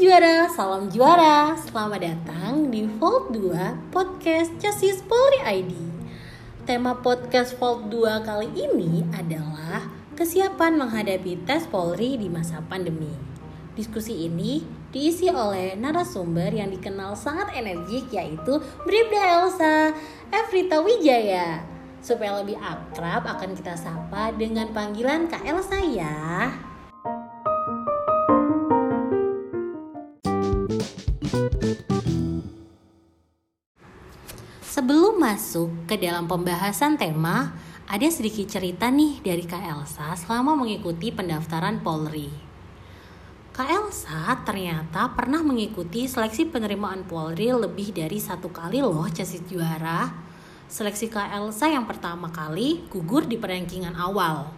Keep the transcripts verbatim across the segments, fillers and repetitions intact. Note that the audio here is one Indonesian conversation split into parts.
Juara, salam juara. Selamat datang di Vault two Podcast Casis Polri I D. Tema podcast Vault two kali ini adalah kesiapan menghadapi tes Polri di masa pandemi. Diskusi ini diisi oleh narasumber yang dikenal sangat energik, yaitu Bripda Elsa Efrita Wijaya. Supaya lebih akrab akan kita sapa dengan panggilan Kak Elsa ya. Sebelum masuk ke dalam pembahasan tema, ada sedikit cerita nih dari Kak Elsa selama mengikuti pendaftaran Polri. Kak Elsa ternyata pernah mengikuti seleksi penerimaan Polri lebih dari satu kali loh, Casis juara. Seleksi Kak Elsa yang pertama kali gugur di perengkingan awal.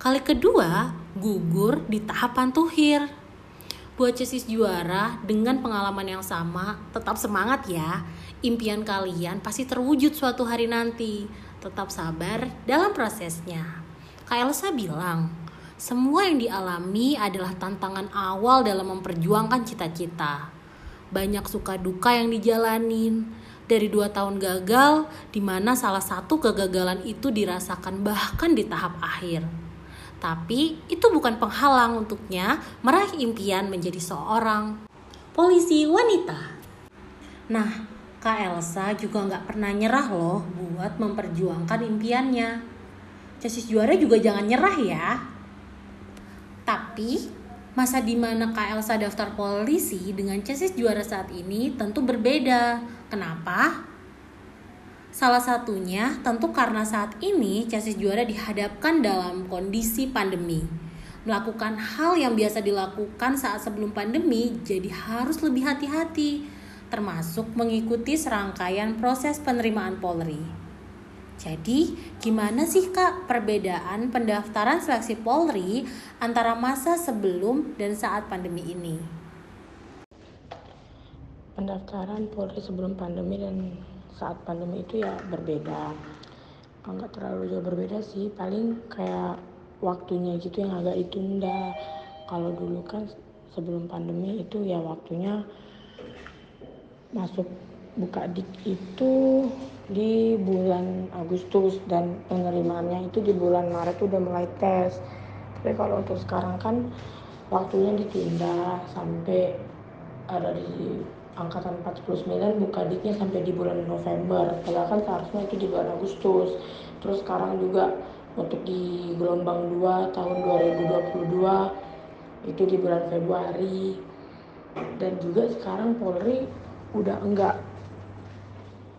Kali kedua gugur di tahapan tuhir. Buat Casis juara, dengan pengalaman yang sama, tetap semangat ya. Impian kalian pasti terwujud suatu hari nanti. Tetap sabar dalam prosesnya. Kak Elsa bilang, semua yang dialami adalah tantangan awal dalam memperjuangkan cita-cita. Banyak suka duka yang dijalanin. Dari dua tahun gagal, di mana salah satu kegagalan itu dirasakan bahkan di tahap akhir. Tapi itu bukan penghalang untuknya meraih impian menjadi seorang polisi wanita. Nah, Kak Elsa juga gak pernah nyerah loh buat memperjuangkan impiannya. Casis juara juga jangan nyerah ya. Tapi masa dimana Kak Elsa daftar polisi dengan Casis juara saat ini tentu berbeda. Kenapa? Salah satunya tentu karena saat ini Casis juara dihadapkan dalam kondisi pandemi. Melakukan hal yang biasa dilakukan saat sebelum pandemi jadi harus lebih hati-hati, termasuk mengikuti serangkaian proses penerimaan Polri. Jadi, gimana sih Kak perbedaan pendaftaran seleksi Polri antara masa sebelum dan saat pandemi ini? Pendaftaran Polri sebelum pandemi dan saat pandemi itu ya berbeda, nggak terlalu jauh berbeda sih, paling kayak waktunya gitu yang agak ditunda. Kalau dulu kan sebelum pandemi itu ya waktunya masuk buka dik itu di bulan Agustus dan penerimaannya itu di bulan Maret udah mulai tes. Tapi kalau untuk sekarang kan waktunya ditunda sampai ada di angkatan empat puluh sembilan buka diknya sampai di bulan November, padahal kan seharusnya itu di bulan Agustus. Terus sekarang juga untuk di gelombang dua tahun dua ribu dua puluh dua itu di bulan Februari. Dan juga sekarang Polri udah enggak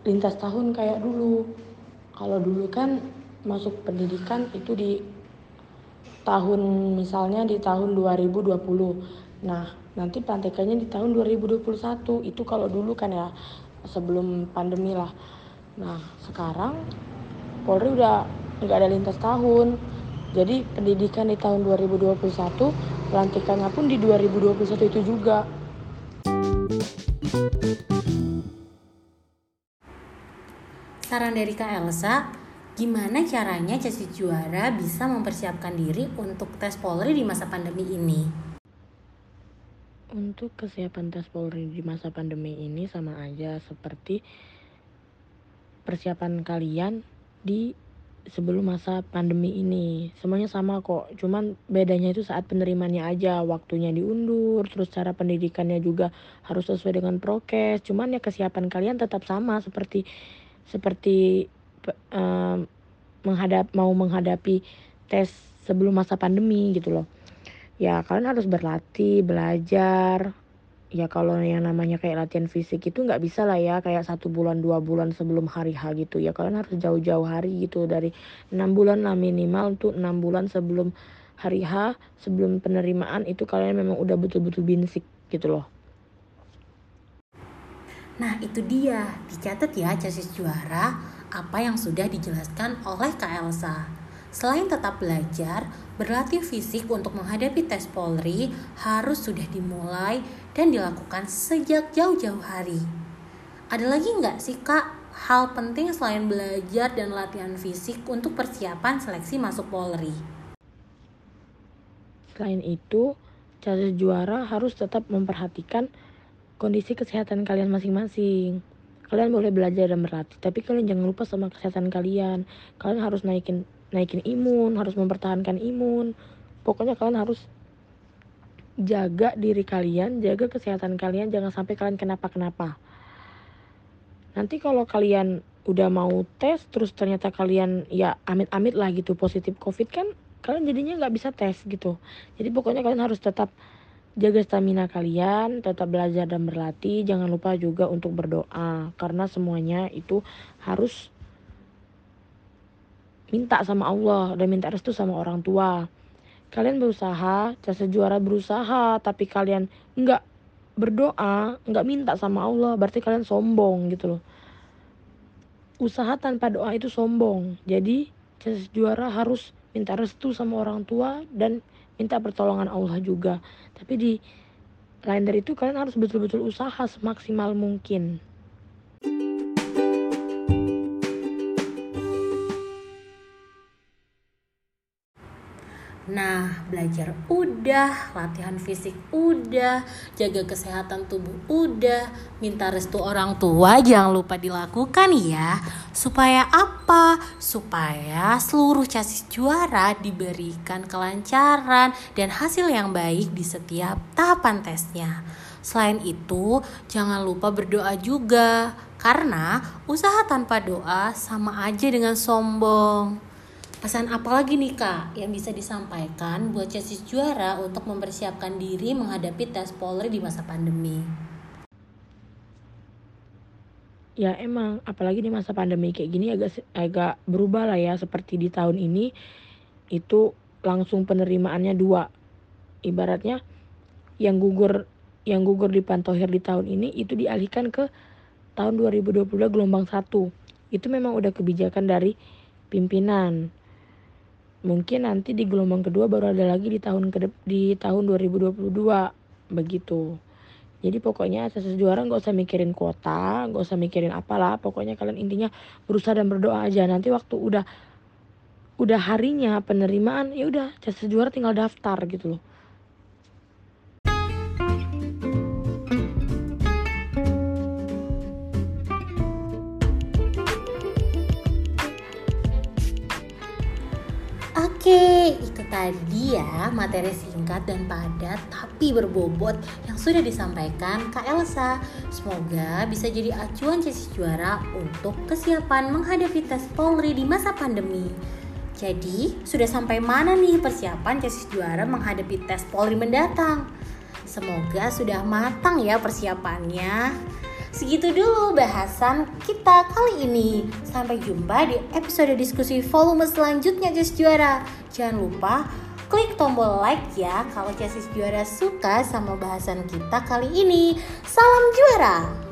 lintas tahun kayak dulu. Kalau dulu kan masuk pendidikan itu di tahun, misalnya di tahun dua ribu dua puluh. Nah, nanti praktekannya di tahun dua ribu dua puluh satu, itu kalau dulu kan ya sebelum pandemi lah. Nah sekarang Polri udah nggak ada lintas tahun, jadi pendidikan di tahun dua ribu dua puluh satu, pelantikannya pun di dua ribu dua puluh satu itu juga. Saran dari Kak Elsa, gimana caranya Casis juara bisa mempersiapkan diri untuk tes Polri di masa pandemi ini? Untuk kesiapan tes Polri di masa pandemi ini sama aja seperti persiapan kalian di sebelum masa pandemi ini. Semuanya sama kok, cuman bedanya itu saat penerimaannya aja, waktunya diundur, terus cara pendidikannya juga harus sesuai dengan prokes. Cuman ya kesiapan kalian tetap sama seperti seperti eh, menghadap mau menghadapi tes sebelum masa pandemi gitu loh. Ya kalian harus berlatih, belajar. Ya kalau yang namanya kayak latihan fisik itu gak bisa lah ya, kayak satu bulan, dua bulan sebelum hari H gitu. Ya kalian harus jauh-jauh hari gitu, dari enam bulan lah minimal tuh, enam bulan sebelum hari H, sebelum penerimaan itu kalian memang udah betul-betul binsik gitu loh. Nah itu dia, dicatat ya Casis juara apa yang sudah dijelaskan oleh Kak Elsa. Selain tetap belajar, berlatih fisik untuk menghadapi tes Polri harus sudah dimulai dan dilakukan sejak jauh-jauh hari. Ada lagi nggak sih Kak hal penting selain belajar dan latihan fisik untuk persiapan seleksi masuk Polri? Selain itu, Casis juara harus tetap memperhatikan kondisi kesehatan kalian masing-masing. Kalian boleh belajar dan berlatih, tapi kalian jangan lupa sama kesehatan kalian. Kalian harus naikin naikin imun, harus mempertahankan imun. Pokoknya kalian harus jaga diri kalian, jaga kesehatan kalian, jangan sampai kalian kenapa-kenapa. Nanti kalau kalian udah mau tes, terus ternyata kalian ya amit-amit lah gitu positif COVID, kan kalian jadinya nggak bisa tes gitu. Jadi pokoknya kalian harus tetap jaga stamina kalian, tetap belajar dan berlatih. Jangan lupa juga untuk berdoa, karena semuanya itu harus minta sama Allah dan minta restu sama orang tua. Kalian berusaha, Casis juara berusaha, tapi kalian nggak berdoa, nggak minta sama Allah, berarti kalian sombong gitu loh. Usaha tanpa doa itu sombong. Jadi Casis juara harus minta restu sama orang tua dan minta pertolongan Allah juga. Tapi di lain dari itu kalian harus betul-betul usaha semaksimal mungkin. Nah, belajar udah, latihan fisik udah, jaga kesehatan tubuh udah, minta restu orang tua jangan lupa dilakukan ya. Supaya apa? Supaya seluruh Casis juara diberikan kelancaran dan hasil yang baik di setiap tahapan tesnya. Selain itu, jangan lupa berdoa juga, karena usaha tanpa doa sama aja dengan sombong. Pesan apa lagi nih Kak yang bisa disampaikan buat Casis juara untuk mempersiapkan diri menghadapi tes Polri di masa pandemi? Ya emang apalagi di masa pandemi kayak gini agak agak berubah lah ya, seperti di tahun ini itu langsung penerimaannya dua. Ibaratnya yang gugur yang gugur di Pantohir di tahun ini itu dialihkan ke tahun dua ribu dua puluh dua gelombang satu. Itu memang udah kebijakan dari pimpinan. Mungkin nanti di gelombang kedua baru ada lagi di tahun ke di tahun dua ribu dua puluh dua begitu. Jadi pokoknya Casis juara nggak usah mikirin kuota, nggak usah mikirin apalah. Pokoknya kalian intinya berusaha dan berdoa aja. Nanti waktu udah udah harinya penerimaan, ya udah Casis juara tinggal daftar gitu loh. Oke, itu tadi ya materi singkat dan padat tapi berbobot yang sudah disampaikan Kak Elsa. Semoga bisa jadi acuan Casis juara untuk kesiapan menghadapi tes Polri di masa pandemi. Jadi, sudah sampai mana nih persiapan Casis juara menghadapi tes Polri mendatang? Semoga sudah matang ya persiapannya. Segitu dulu bahasan kita kali ini. Sampai jumpa di episode diskusi volume selanjutnya Casis juara. Jangan lupa klik tombol like ya kalau Casis juara suka sama bahasan kita kali ini. Salam juara!